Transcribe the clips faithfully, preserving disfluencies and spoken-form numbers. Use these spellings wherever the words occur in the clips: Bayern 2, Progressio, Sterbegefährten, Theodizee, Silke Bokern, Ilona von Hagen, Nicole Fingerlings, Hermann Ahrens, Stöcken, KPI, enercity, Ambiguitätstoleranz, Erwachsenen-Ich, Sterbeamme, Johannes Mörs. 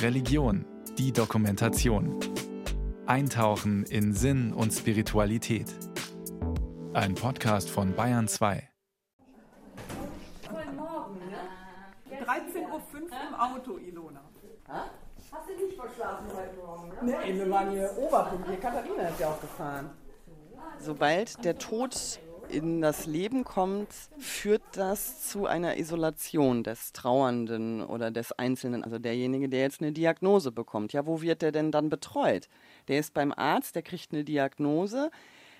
Religion, die Dokumentation. Eintauchen in Sinn und Spiritualität. Ein Podcast von Bayern zwei. Guten Morgen, ne? dreizehn Uhr fünf im Auto, Ilona. Hast du nicht verschlafen heute Morgen, ne? Nee, wir waren hier Oberpunkt. Hier Katharina ist ja auch gefahren. Sobald der Tod in das Leben kommt, führt das zu einer Isolation des Trauernden oder des Einzelnen. Also derjenige, der jetzt eine Diagnose bekommt. Ja, wo wird der denn dann betreut? Der ist beim Arzt, der kriegt eine Diagnose,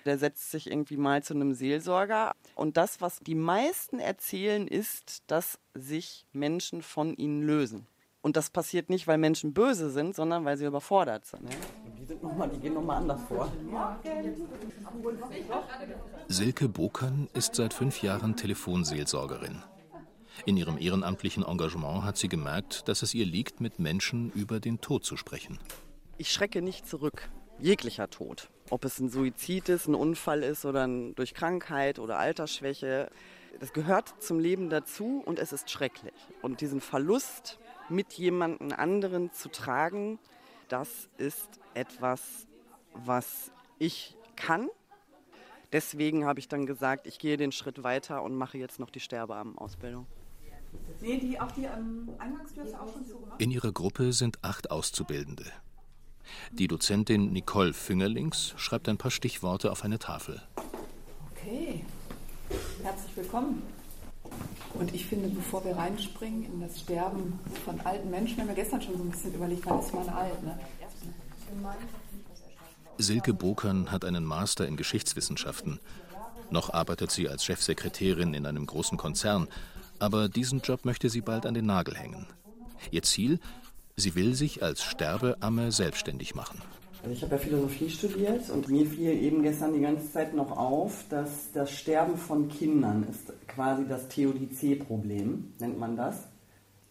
der setzt sich irgendwie mal zu einem Seelsorger. Und das, was die meisten erzählen, ist, dass sich Menschen von ihnen lösen. Und das passiert nicht, weil Menschen böse sind, sondern weil sie überfordert sind. Ja? Die, sind noch mal, die gehen nochmal anders vor. Silke Bokern ist seit fünf Jahren Telefonseelsorgerin. In ihrem ehrenamtlichen Engagement hat sie gemerkt, dass es ihr liegt, mit Menschen über den Tod zu sprechen. Ich schrecke nicht zurück. Jeglicher Tod. Ob es ein Suizid ist, ein Unfall ist oder ein, durch Krankheit oder Altersschwäche. Das gehört zum Leben dazu und es ist schrecklich. Und diesen Verlust mit jemandem anderen zu tragen, das ist etwas, was ich kann. Deswegen habe ich dann gesagt, ich gehe den Schritt weiter und mache jetzt noch die Sterbeamme-Ausbildung. In ihrer Gruppe sind acht Auszubildende. Die Dozentin Nicole Fingerlings schreibt ein paar Stichworte auf eine Tafel. Okay, herzlich willkommen. Und ich finde, bevor wir reinspringen in das Sterben von alten Menschen, haben wir gestern schon so ein bisschen überlegt, wann ist man alt, ne? Silke Bokern hat einen Master in Geschichtswissenschaften. Noch arbeitet sie als Chefsekretärin in einem großen Konzern. Aber diesen Job möchte sie bald an den Nagel hängen. Ihr Ziel? Sie will sich als Sterbeamme selbstständig machen. Ich habe ja Philosophie studiert und mir fiel eben gestern die ganze Zeit noch auf, dass das Sterben von Kindern ist quasi das Theodizee-Problem, nennt man das.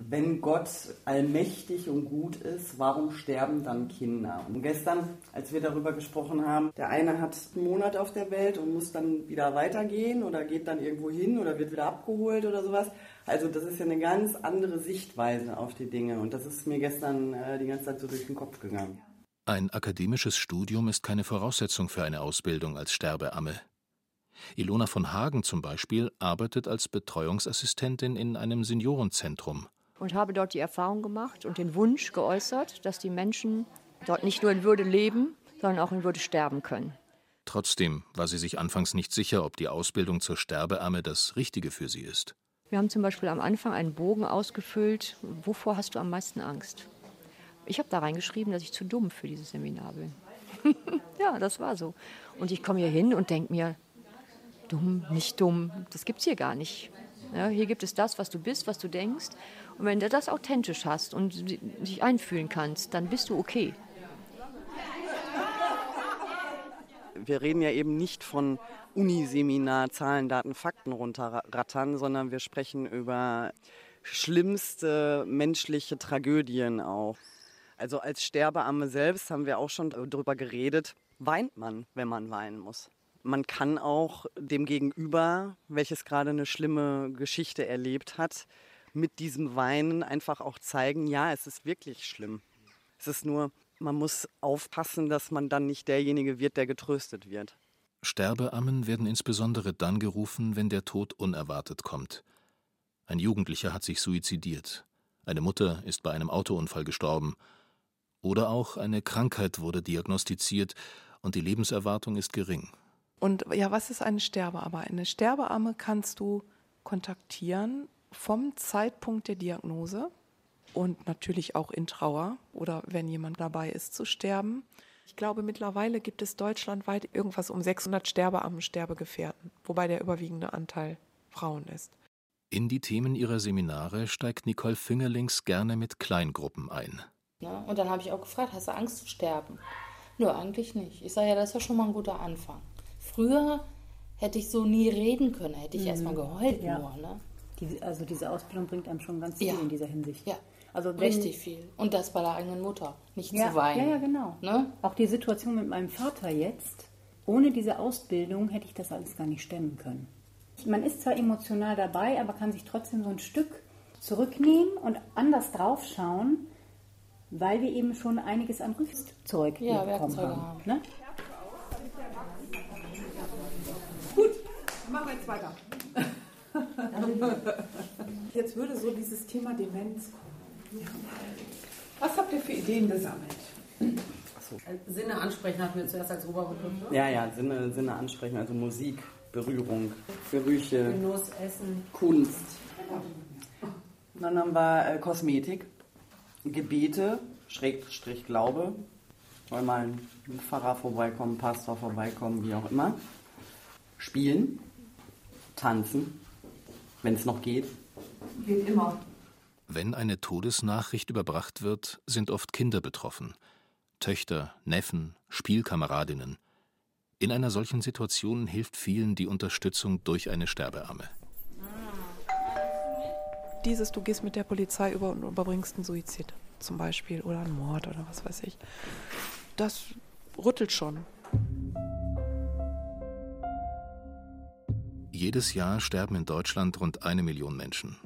Wenn Gott allmächtig und gut ist, warum sterben dann Kinder? Und gestern, als wir darüber gesprochen haben, der eine hat einen Monat auf der Welt und muss dann wieder weitergehen oder geht dann irgendwo hin oder wird wieder abgeholt oder sowas. Also das ist ja eine ganz andere Sichtweise auf die Dinge und das ist mir gestern äh, die ganze Zeit so durch den Kopf gegangen. Ein akademisches Studium ist keine Voraussetzung für eine Ausbildung als Sterbeamme. Ilona von Hagen zum Beispiel arbeitet als Betreuungsassistentin in einem Seniorenzentrum. Und habe dort die Erfahrung gemacht und den Wunsch geäußert, dass die Menschen dort nicht nur in Würde leben, sondern auch in Würde sterben können. Trotzdem war sie sich anfangs nicht sicher, ob die Ausbildung zur Sterbeamme das Richtige für sie ist. Wir haben zum Beispiel am Anfang einen Bogen ausgefüllt, wovor hast du am meisten Angst? Ich habe da reingeschrieben, dass ich zu dumm für dieses Seminar bin. Ja, das war so. Und ich komme hier hin und denke mir, dumm, nicht dumm, das gibt's hier gar nicht. Ja, hier gibt es das, was du bist, was du denkst. Und wenn du das authentisch hast und dich einfühlen kannst, dann bist du okay. Wir reden ja eben nicht von Uniseminar, Zahlen, Daten, Fakten runterrattern, sondern wir sprechen über schlimmste menschliche Tragödien auch. Also als Sterbeamme selbst haben wir auch schon darüber geredet, weint man, wenn man weinen muss. Man kann auch dem Gegenüber, welches gerade eine schlimme Geschichte erlebt hat, mit diesem Weinen einfach auch zeigen, ja, es ist wirklich schlimm. Es ist nur, man muss aufpassen, dass man dann nicht derjenige wird, der getröstet wird. Sterbeammen werden insbesondere dann gerufen, wenn der Tod unerwartet kommt. Ein Jugendlicher hat sich suizidiert. Eine Mutter ist bei einem Autounfall gestorben. Oder auch eine Krankheit wurde diagnostiziert und die Lebenserwartung ist gering. Und ja, was ist eine Sterbeamme? Eine Sterbeamme kannst du kontaktieren vom Zeitpunkt der Diagnose und natürlich auch in Trauer oder wenn jemand dabei ist zu sterben. Ich glaube, mittlerweile gibt es deutschlandweit irgendwas um sechshundert Sterbeammen, Sterbegefährten, wobei der überwiegende Anteil Frauen ist. In die Themen ihrer Seminare steigt Nicole Fingerlings gerne mit Kleingruppen ein. Ja, und dann habe ich auch gefragt, hast du Angst zu sterben? Nö, eigentlich nicht. Ich sage ja, das ist ja schon mal ein guter Anfang. Früher hätte ich so nie reden können, hätte ich mhm. erst mal geheult ja. nur. Ne? Die, also diese Ausbildung bringt einem schon ganz viel ja. in dieser Hinsicht. Ja, also richtig viel. Und das bei der eigenen Mutter, nicht ja. zu weinen. Ja, ja, genau. Ne? Auch die Situation mit meinem Vater jetzt, ohne diese Ausbildung hätte ich das alles gar nicht stemmen können. Man ist zwar emotional dabei, aber kann sich trotzdem so ein Stück zurücknehmen und anders drauf schauen, weil wir eben schon einiges an Rüstzeug ja, bekommen haben. haben. Ne? Gut, dann machen wir jetzt weiter. Jetzt würde so dieses Thema Demenz kommen. Was habt ihr für Ideen gesammelt? So. Sinne ansprechen hatten wir zuerst als Oberbegriff. Ne? Ja, ja, Sinne, Sinne ansprechen, also Musik, Berührung, Gerüche, Genuss, Essen, Kunst. Und dann haben wir äh, Kosmetik, Gebete, Schrägstrich Glaube, weil mal ein Pfarrer vorbeikommen, Pastor vorbeikommen, wie auch immer. Spielen, tanzen, wenn es noch geht. Geht immer. Wenn eine Todesnachricht überbracht wird, sind oft Kinder betroffen. Töchter, Neffen, Spielkameradinnen. In einer solchen Situation hilft vielen die Unterstützung durch eine Sterbeamme. Dieses, du gehst mit der Polizei über und überbringst einen Suizid zum Beispiel oder einen Mord oder was weiß ich. Das rüttelt schon. Jedes Jahr sterben in Deutschland rund eine Million Menschen.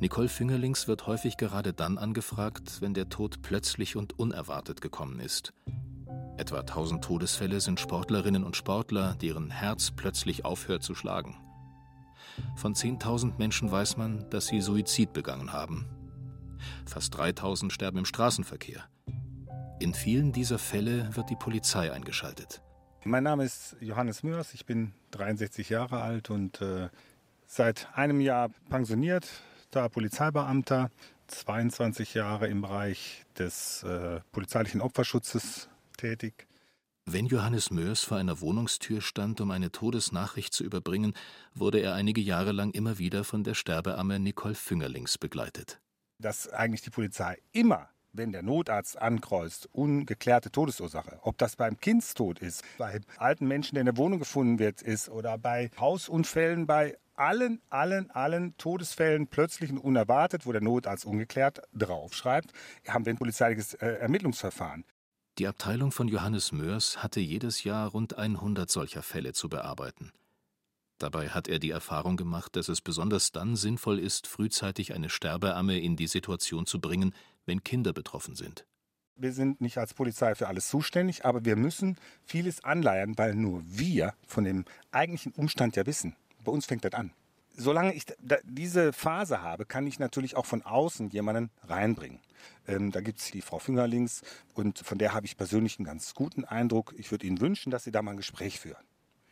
Nicole Fingerlings wird häufig gerade dann angefragt, wenn der Tod plötzlich und unerwartet gekommen ist. Etwa tausend Todesfälle sind Sportlerinnen und Sportler, deren Herz plötzlich aufhört zu schlagen. Von zehntausend Menschen weiß man, dass sie Suizid begangen haben. Fast dreitausend sterben im Straßenverkehr. In vielen dieser Fälle wird die Polizei eingeschaltet. Mein Name ist Johannes Mörs, ich bin dreiundsechzig Jahre alt und äh, seit einem Jahr pensioniert. Polizeibeamter, zweiundzwanzig Jahre im Bereich des äh, polizeilichen Opferschutzes tätig. Wenn Johannes Mörs vor einer Wohnungstür stand, um eine Todesnachricht zu überbringen, wurde er einige Jahre lang immer wieder von der Sterbeamme Nicole Fingerlings begleitet. Dass eigentlich die Polizei immer, wenn der Notarzt ankreuzt, ungeklärte Todesursache, ob das beim Kindstod ist, bei alten Menschen, der in der Wohnung gefunden wird, ist oder bei Hausunfällen, bei allen, allen, allen Todesfällen plötzlich und unerwartet, wo der Notarzt ungeklärt draufschreibt, haben wir ein polizeiliches äh, Ermittlungsverfahren. Die Abteilung von Johannes Mörs hatte jedes Jahr rund hundert solcher Fälle zu bearbeiten. Dabei hat er die Erfahrung gemacht, dass es besonders dann sinnvoll ist, frühzeitig eine Sterbeamme in die Situation zu bringen, wenn Kinder betroffen sind. Wir sind nicht als Polizei für alles zuständig, aber wir müssen vieles anleiern, weil nur wir von dem eigentlichen Umstand ja wissen. Bei uns fängt das an. Solange ich da diese Phase habe, kann ich natürlich auch von außen jemanden reinbringen. Ähm, da gibt es die Frau Fingerlings und von der habe ich persönlich einen ganz guten Eindruck. Ich würde Ihnen wünschen, dass Sie da mal ein Gespräch führen.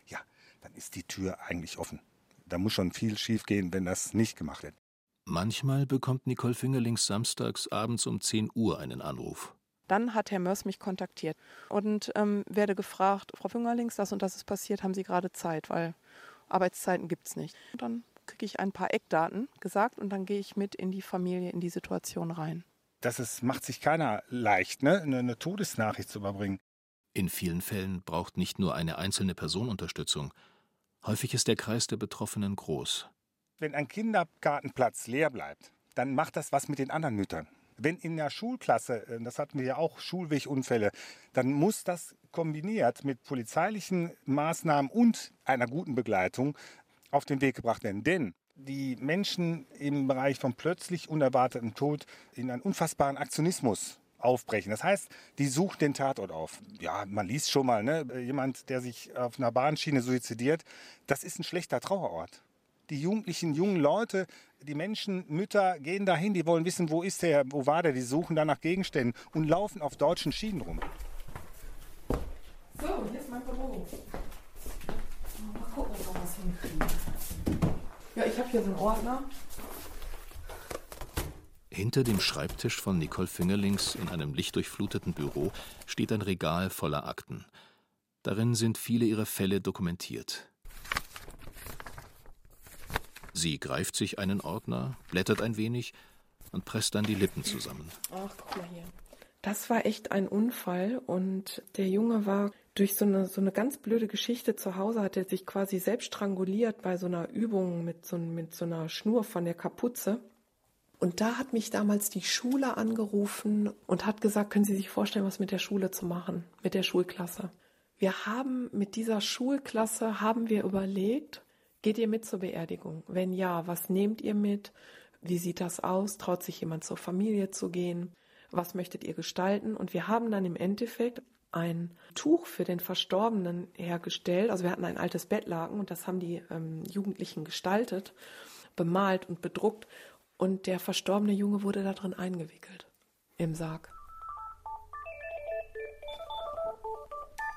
Ja, dann ist die Tür eigentlich offen. Da muss schon viel schief gehen, wenn das nicht gemacht wird. Manchmal bekommt Nicole Fingerlings samstags abends um zehn Uhr einen Anruf. Dann hat Herr Mörs mich kontaktiert und ähm, werde gefragt, Frau Fingerlings, das und das ist passiert, haben Sie gerade Zeit, weil Arbeitszeiten gibt es nicht. Und dann kriege ich ein paar Eckdaten gesagt und dann gehe ich mit in die Familie, in die Situation rein. Das ist, macht sich keiner leicht, ne? Eine Todesnachricht zu überbringen. In vielen Fällen braucht nicht nur eine einzelne Person Unterstützung. Häufig ist der Kreis der Betroffenen groß. Wenn ein Kindergartenplatz leer bleibt, dann macht das was mit den anderen Müttern. Wenn in der Schulklasse, das hatten wir ja auch, Schulwegunfälle, dann muss das kombiniert mit polizeilichen Maßnahmen und einer guten Begleitung auf den Weg gebracht werden. Denn die Menschen im Bereich von plötzlich unerwartetem Tod in einen unfassbaren Aktionismus aufbrechen. Das heißt, die suchen den Tatort auf. Ja, man liest schon mal, ne? Jemand, der sich auf einer Bahnschiene suizidiert, das ist ein schlechter Trauerort. Die Jugendlichen, jungen Leute, die Menschen, Mütter gehen dahin, die wollen wissen, wo ist der, wo war der, die suchen danach Gegenständen und laufen auf deutschen Schienen rum. So, hier ist mein Büro. Mal gucken, ob wir was hinkriegen. Ja, ich habe hier so einen Ordner. Hinter dem Schreibtisch von Nicole Fingerlings in einem lichtdurchfluteten Büro steht ein Regal voller Akten. Darin sind viele ihrer Fälle dokumentiert. Sie greift sich einen Ordner, blättert ein wenig und presst dann die Lippen zusammen. Ach, guck mal hier. Das war echt ein Unfall und der Junge war durch so eine, so eine ganz blöde Geschichte zu Hause, hat er sich quasi selbst stranguliert bei so einer Übung mit so, mit so einer Schnur von der Kapuze. Und da hat mich damals die Schule angerufen und hat gesagt, können Sie sich vorstellen, was mit der Schule zu machen, mit der Schulklasse. Wir haben mit dieser Schulklasse, haben wir überlegt, geht ihr mit zur Beerdigung? Wenn ja, was nehmt ihr mit? wie sieht das aus, traut sich jemand zur Familie zu gehen, was möchtet ihr gestalten? Und wir haben dann im Endeffekt ein Tuch für den Verstorbenen hergestellt. Also wir hatten ein altes Bettlaken und das haben die ähm, Jugendlichen gestaltet, bemalt und bedruckt. Und der verstorbene Junge wurde da drin eingewickelt im Sarg.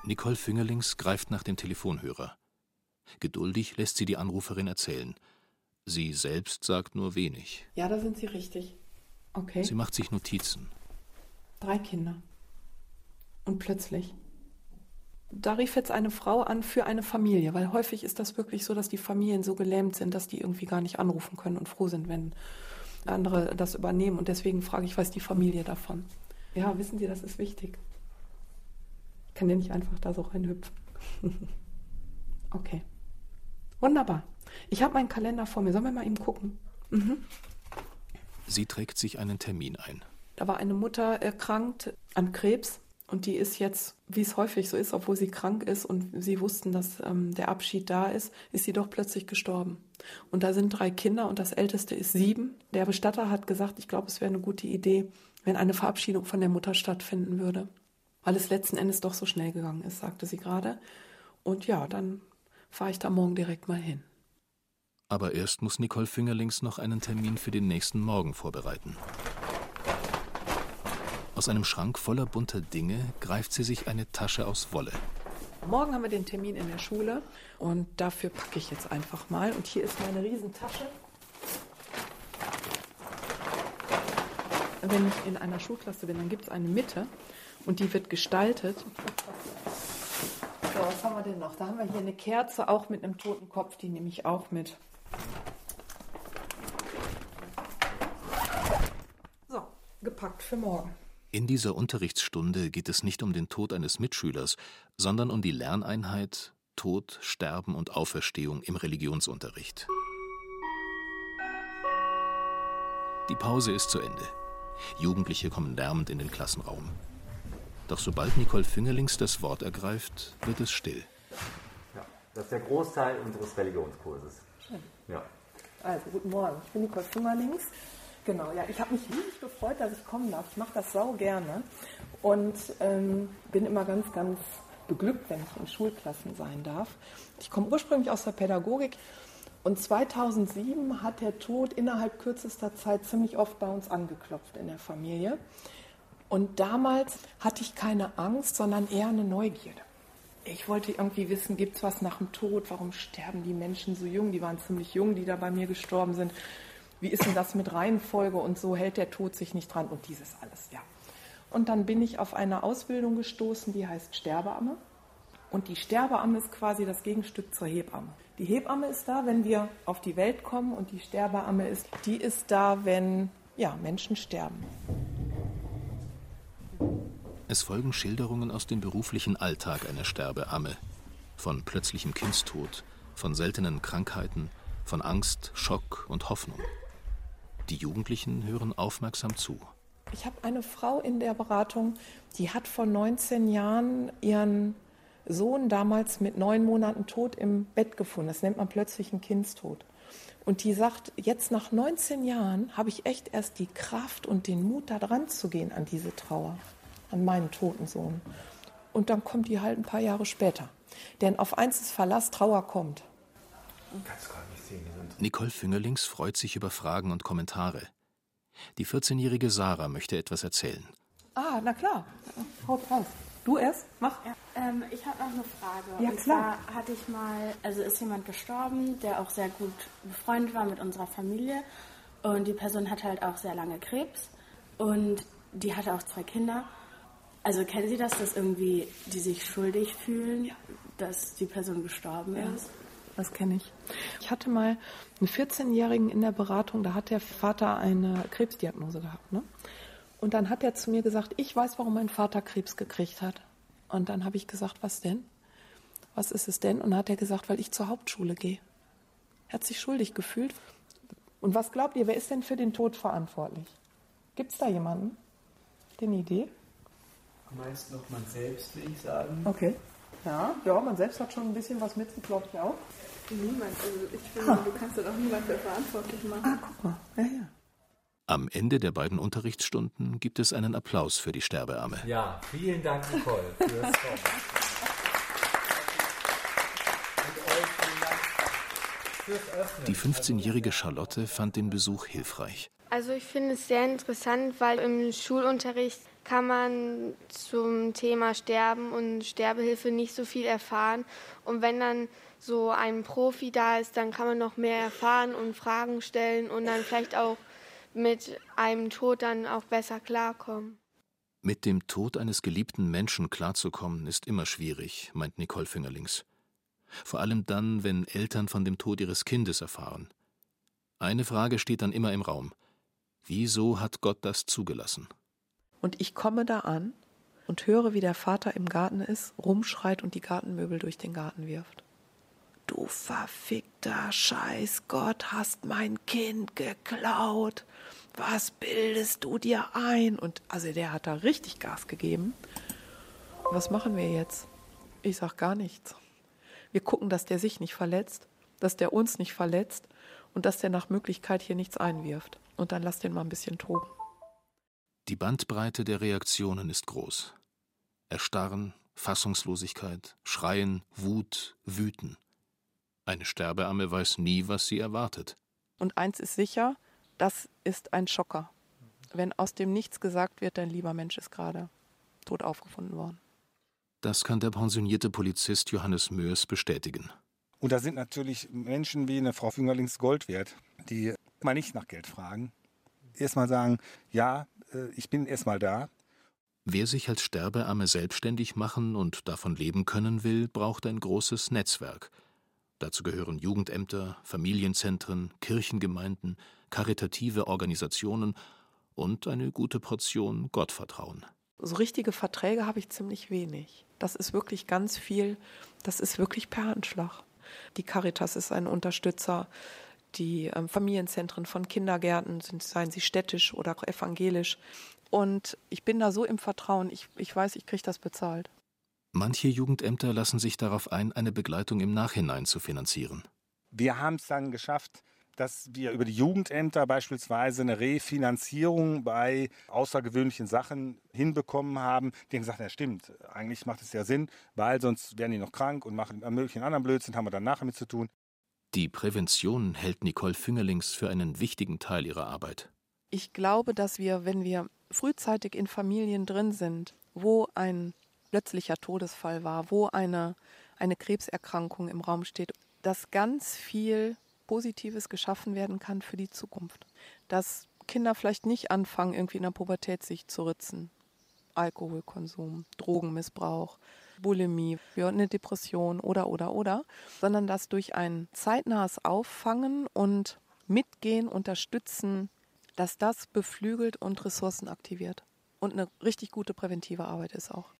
Nicole Fingerlings greift nach dem Telefonhörer. Geduldig lässt sie die Anruferin erzählen. Sie selbst sagt nur wenig. Ja, da sind Sie richtig. Okay. Sie macht sich Notizen. Drei Kinder. Und plötzlich. Da rief jetzt eine Frau an für eine Familie, weil häufig ist das wirklich so, dass die Familien so gelähmt sind, dass die irgendwie gar nicht anrufen können und froh sind, wenn andere das übernehmen. Und deswegen frage ich, weiß die Familie davon? Ja, wissen Sie, das ist wichtig. Ich kann ja nicht einfach da so reinhüpfen. Okay. Wunderbar. Ich habe meinen Kalender vor mir. Sollen wir mal eben gucken? Mhm. Sie trägt sich einen Termin ein. Da war eine Mutter erkrankt an Krebs. Und die ist jetzt, wie es häufig so ist, obwohl sie krank ist und sie wussten, dass ähm, der Abschied da ist, ist sie doch plötzlich gestorben. Und da sind drei Kinder und das Älteste ist sieben. Der Bestatter hat gesagt, ich glaube, es wäre eine gute Idee, wenn eine Verabschiedung von der Mutter stattfinden würde. Weil es letzten Endes doch so schnell gegangen ist, sagte sie gerade. Und ja, dann fahre ich da morgen direkt mal hin. Aber erst muss Nicole Fingerlings noch einen Termin für den nächsten Morgen vorbereiten. Aus einem Schrank voller bunter Dinge greift sie sich eine Tasche aus Wolle. Morgen haben wir den Termin in der Schule und dafür packe ich jetzt einfach mal. Und hier ist meine Riesentasche. Wenn ich in einer Schulklasse bin, dann gibt es eine Mitte und die wird gestaltet. So, was haben wir denn noch? Da haben wir hier eine Kerze, auch mit einem toten Kopf, die nehme ich auch mit. So, gepackt für morgen. In dieser Unterrichtsstunde geht es nicht um den Tod eines Mitschülers, sondern um die Lerneinheit Tod, Sterben und Auferstehung im Religionsunterricht. Die Pause ist zu Ende. Jugendliche kommen lärmend in den Klassenraum. Doch sobald Nicole Fingerlings das Wort ergreift, wird es still. Ja, das ist der Großteil unseres Religionskurses. Schön. Ja. Also, guten Morgen. Ich bin Nicole Fingerlings. Genau, ja, ich habe mich riesig gefreut, dass ich kommen darf. Ich mache das sau gerne und ähm, bin immer ganz, ganz beglückt, wenn ich in Schulklassen sein darf. Ich komme ursprünglich aus der Pädagogik und zweitausendsieben hat der Tod innerhalb kürzester Zeit ziemlich oft bei uns angeklopft in der Familie. Und damals hatte ich keine Angst, sondern eher eine Neugierde. Ich wollte irgendwie wissen, gibt es was nach dem Tod? Warum sterben die Menschen so jung? Die waren ziemlich jung, die da bei mir gestorben sind. Wie ist denn das mit Reihenfolge und so hält der Tod sich nicht dran und dieses alles, ja. Und dann bin ich auf eine Ausbildung gestoßen, die heißt Sterbeamme. Und die Sterbeamme ist quasi das Gegenstück zur Hebamme. Die Hebamme ist da, wenn wir auf die Welt kommen und die Sterbeamme ist, die ist da, wenn ja, Menschen sterben. Es folgen Schilderungen aus dem beruflichen Alltag einer Sterbeamme. Von plötzlichem Kindstod, von seltenen Krankheiten, von Angst, Schock und Hoffnung. Die Jugendlichen hören aufmerksam zu. Ich habe eine Frau in der Beratung, die hat vor neunzehn Jahren ihren Sohn damals mit neun Monaten tot im Bett gefunden. Das nennt man plötzlichen Kindstod. Und die sagt, jetzt nach neunzehn Jahren habe ich echt erst die Kraft und den Mut, da dran zu gehen an diese Trauer, an meinen toten Sohn. Und dann kommt die halt ein paar Jahre später. Denn auf eins ist Verlass, Trauer kommt. Ganz klar. Nicole Fingerlings freut sich über Fragen und Kommentare. Die vierzehnjährige Sarah möchte etwas erzählen. Ah, na klar. Haut raus. Du erst? Mach. Ja, ähm, ich habe noch eine Frage. Ja, und klar. Zwar hatte ich mal, also ist jemand gestorben, der auch sehr gut befreundet war mit unserer Familie. Und die Person hatte halt auch sehr lange Krebs. Und die hatte auch zwei Kinder. Also kennen Sie das, dass irgendwie die sich schuldig fühlen, dass die Person gestorben ja. ist? Das kenne ich. Ich hatte mal einen vierzehnjährigen in der Beratung, da hat der Vater eine Krebsdiagnose gehabt. Ne? Und dann hat er zu mir gesagt, ich weiß, warum mein Vater Krebs gekriegt hat. Und dann habe ich gesagt, was denn? Was ist es denn? Und dann hat er gesagt, weil ich zur Hauptschule gehe. Er hat sich schuldig gefühlt. Und was glaubt ihr, wer ist denn für den Tod verantwortlich? Gibt es da jemanden? Habt ihr eine Idee? Am meisten noch man selbst, will ich sagen. Okay. Ja, ja, man selbst hat schon ein bisschen was mitgeklopft, ja auch. Niemand, also ich finde, ah. du kannst das auch niemand verantwortlich machen. Ah, guck mal, ja, ja. Am Ende der beiden Unterrichtsstunden gibt es einen Applaus für die Sterbeamme. Ja, vielen Dank, Nicole, fürs Kommen. Die fünfzehnjährige Charlotte fand den Besuch hilfreich. Also ich finde es sehr interessant, weil im Schulunterricht kann man zum Thema Sterben und Sterbehilfe nicht so viel erfahren. Und wenn dann so ein Profi da ist, dann kann man noch mehr erfahren und Fragen stellen und dann vielleicht auch mit einem Tod dann auch besser klarkommen. Mit dem Tod eines geliebten Menschen klarzukommen ist immer schwierig, meint Nicole Fingerlings. Vor allem dann, wenn Eltern von dem Tod ihres Kindes erfahren. Eine Frage steht dann immer im Raum. Wieso hat Gott das zugelassen? Und ich komme da an und höre, wie der Vater im Garten ist, rumschreit und die Gartenmöbel durch den Garten wirft. Du verfickter Scheißgott, hast mein Kind geklaut. Was bildest du dir ein? Und also der hat da richtig Gas gegeben. Was machen wir jetzt? Ich sag gar nichts. Wir gucken, dass der sich nicht verletzt, dass der uns nicht verletzt und dass der nach Möglichkeit hier nichts einwirft. Und dann lass den mal ein bisschen toben. Die Bandbreite der Reaktionen ist groß. Erstarren, Fassungslosigkeit, Schreien, Wut, Wüten. Eine Sterbeamme weiß nie, was sie erwartet. Und eins ist sicher, das ist ein Schocker. Wenn aus dem Nichts gesagt wird, dein lieber Mensch ist gerade tot aufgefunden worden. Das kann der pensionierte Polizist Johannes Mörs bestätigen. Und da sind natürlich Menschen wie eine Frau Fingerlings Gold wert, die mal nicht nach Geld fragen. Erstmal sagen, ja, ich bin erstmal da. Wer sich als Sterbeamme selbstständig machen und davon leben können will, braucht ein großes Netzwerk. Dazu gehören Jugendämter, Familienzentren, Kirchengemeinden, karitative Organisationen und eine gute Portion Gottvertrauen. So richtige Verträge habe ich ziemlich wenig. Das ist wirklich ganz viel, das ist wirklich per Handschlag. Die Caritas ist ein Unterstützer, die Familienzentren von Kindergärten, sind, seien sie städtisch oder evangelisch. Und ich bin da so im Vertrauen, ich, ich weiß, ich kriege das bezahlt. Manche Jugendämter lassen sich darauf ein, eine Begleitung im Nachhinein zu finanzieren. Wir haben es dann geschafft, dass wir über die Jugendämter beispielsweise eine Refinanzierung bei außergewöhnlichen Sachen hinbekommen haben. Die haben gesagt, ja stimmt, eigentlich macht es ja Sinn, weil sonst werden die noch krank und machen möglichen anderen Blödsinn, haben wir dann nachher mit zu tun. Die Prävention hält Nicole Fingerlings für einen wichtigen Teil ihrer Arbeit. Ich glaube, dass wir, wenn wir frühzeitig in Familien drin sind, wo ein plötzlicher Todesfall war, wo eine, eine Krebserkrankung im Raum steht, dass ganz viel Positives geschaffen werden kann für die Zukunft. Dass Kinder vielleicht nicht anfangen, irgendwie in der Pubertät sich zu ritzen. Alkoholkonsum, Drogenmissbrauch, Bulimie, eine Depression oder, oder, oder. Sondern dass durch ein zeitnahes Auffangen und Mitgehen, Unterstützen, dass das beflügelt und Ressourcen aktiviert. Und eine richtig gute präventive Arbeit ist auch.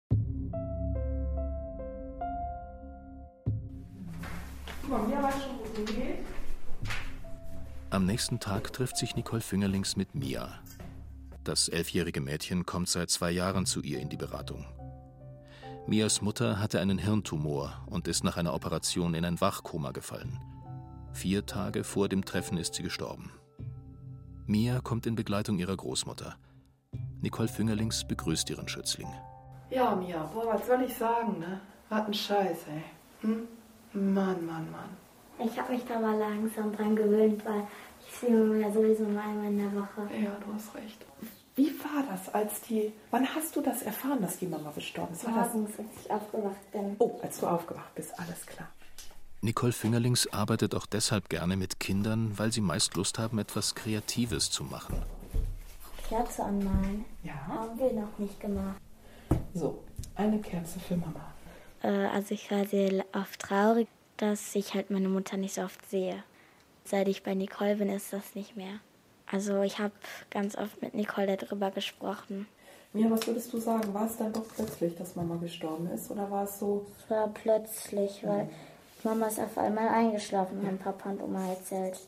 Am nächsten Tag trifft sich Nicole Fingerlings mit Mia. Das elfjährige Mädchen kommt seit zwei Jahren zu ihr in die Beratung. Mias Mutter hatte einen Hirntumor und ist nach einer Operation in ein Wachkoma gefallen. Vier Tage vor dem Treffen ist sie gestorben. Mia kommt in Begleitung ihrer Großmutter. Nicole Fingerlings begrüßt ihren Schützling. Ja, Mia, boah, was soll ich sagen, ne? Was ein Scheiß, ey. Hm? Mann, Mann, Mann. Ich habe mich da mal langsam dran gewöhnt, weil ich sehe mich ja sowieso nur einmal in der Woche. Ja, du hast recht. Wie war das, als die... Wann hast du das erfahren, dass die Mama gestorben ist? Morgens, als ich aufgewacht bin. Oh, als du aufgewacht bist, alles klar. Nicole Fingerlings arbeitet auch deshalb gerne mit Kindern, weil sie meist Lust haben, etwas Kreatives zu machen. Kerze anmalen. Ja. Haben wir noch nicht gemacht. So, eine Kerze für Mama. Also ich war sehr oft traurig, dass ich halt meine Mutter nicht so oft sehe. Seit ich bei Nicole bin, ist das nicht mehr. Also ich habe ganz oft mit Nicole darüber gesprochen. Mia, was würdest du sagen? War es dann doch plötzlich, dass Mama gestorben ist? Oder war es so? Es war plötzlich, weil ja. Mama ist auf einmal eingeschlafen, haben Papa und Oma erzählt.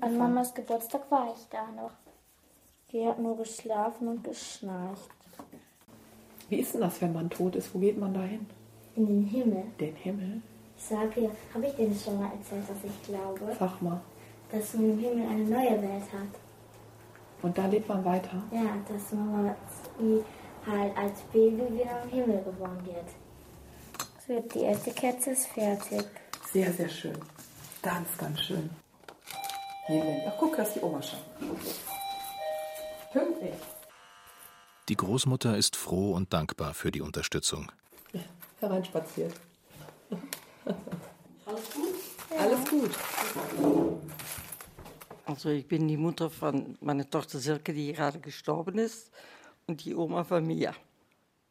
An Mamas Geburtstag war ich da noch. Die hat nur geschlafen und geschnarcht. Wie ist denn das, wenn man tot ist? Wo geht man da hin? In den Himmel. Den Himmel? Ich sage ja, habe ich dir das schon mal erzählt, was ich glaube? Sag mal. dass man im Himmel eine neue Welt hat. Und da lebt man weiter? Ja, dass man halt als Baby wieder im Himmel geboren wird. Die erste Kerze ist fertig. Sehr, sehr schön. Ganz, ganz schön. Himmel. Ach guck, da ist die Oma schon. Pünktlich. Die Großmutter ist froh und dankbar für die Unterstützung. Ja, hereinspaziert. Alles gut? Ja. Alles gut. Also ich bin die Mutter von meiner Tochter Silke, die gerade gestorben ist, und die Oma von mir.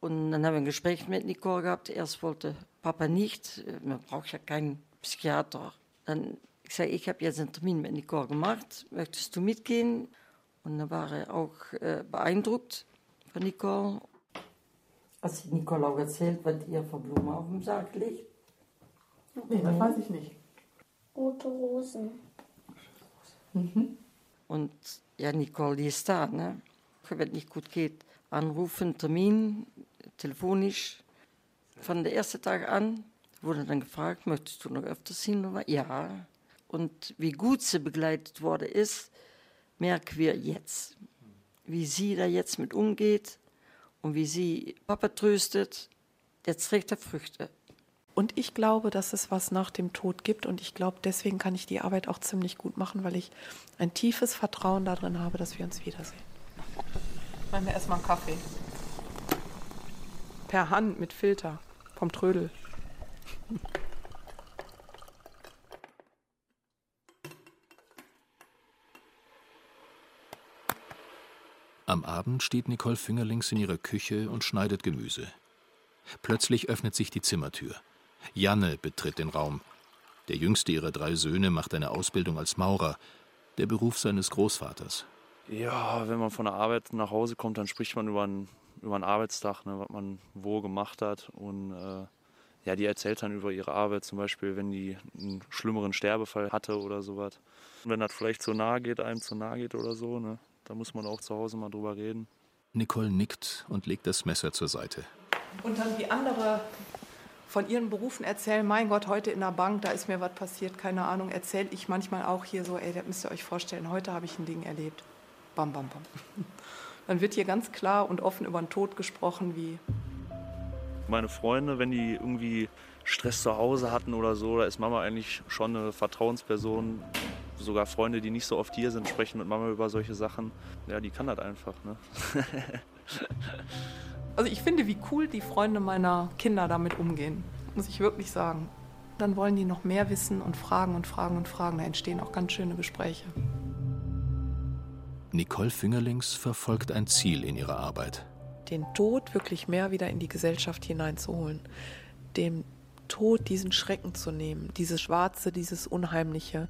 Und dann haben wir ein Gespräch mit Nicole gehabt. Erst wollte Papa nicht, man braucht ja keinen Psychiater. Dann ich sage, ich habe jetzt einen Termin mit Nicole gemacht, möchtest du mitgehen? Und dann war er auch äh, beeindruckt von Nicole. Als ich Nicole auch erzählt, was ihr für Blumen auf dem Sarg liegt? Nee, das weiß ich nicht. Rote Rosen. Mhm. Und ja, Nicole, die ist da, ne? Wenn es nicht gut geht, anrufen, Termin, telefonisch. Von der ersten Tag an wurde dann gefragt, möchtest du noch öfters hin? Oder? Ja. Und wie gut sie begleitet worden ist, merken wir jetzt. Wie sie da jetzt mit umgeht und wie sie Papa tröstet, jetzt trägt er Früchte. Und ich glaube, dass es was nach dem Tod gibt, und ich glaube, deswegen kann ich die Arbeit auch ziemlich gut machen, weil ich ein tiefes Vertrauen darin habe, dass wir uns wiedersehen. Machen wir erstmal einen Kaffee. Per Hand mit Filter vom Trödel. Am Abend steht Nicole Fingerlings in ihrer Küche und schneidet Gemüse. Plötzlich öffnet sich die Zimmertür. Janne betritt den Raum. Der jüngste ihrer drei Söhne macht eine Ausbildung als Maurer, der Beruf seines Großvaters. Ja, wenn man von der Arbeit nach Hause kommt, dann spricht man über einen, über einen Arbeitstag, ne, was man wo gemacht hat. Und äh, ja, die erzählt dann über ihre Arbeit, zum Beispiel, wenn die einen schlimmeren Sterbefall hatte oder sowas. Wenn das vielleicht zu nahe geht, einem zu nahe geht oder so, ne? Da muss man auch zu Hause mal drüber reden. Nicole nickt und legt das Messer zur Seite. Und dann die andere von ihren Berufen erzählen, mein Gott, heute in der Bank, da ist mir was passiert, keine Ahnung, erzähle ich manchmal auch hier so, ey, das müsst ihr euch vorstellen, heute habe ich ein Ding erlebt. Bam, bam, bam. Dann wird hier ganz klar und offen über den Tod gesprochen, wie... Meine Freunde, wenn die irgendwie Stress zu Hause hatten oder so, da ist Mama eigentlich schon eine Vertrauensperson. Sogar Freunde, die nicht so oft hier sind, sprechen mit Mama über solche Sachen. Ja, die kann das einfach, ne? Also ich finde, wie cool die Freunde meiner Kinder damit umgehen, muss ich wirklich sagen. Dann wollen die noch mehr wissen und fragen und fragen und fragen. Da entstehen auch ganz schöne Gespräche. Nicole Fingerlings verfolgt ein Ziel in ihrer Arbeit. Den Tod wirklich mehr wieder in die Gesellschaft hineinzuholen. Dem Tod diesen Schrecken zu nehmen, dieses Schwarze, dieses Unheimliche.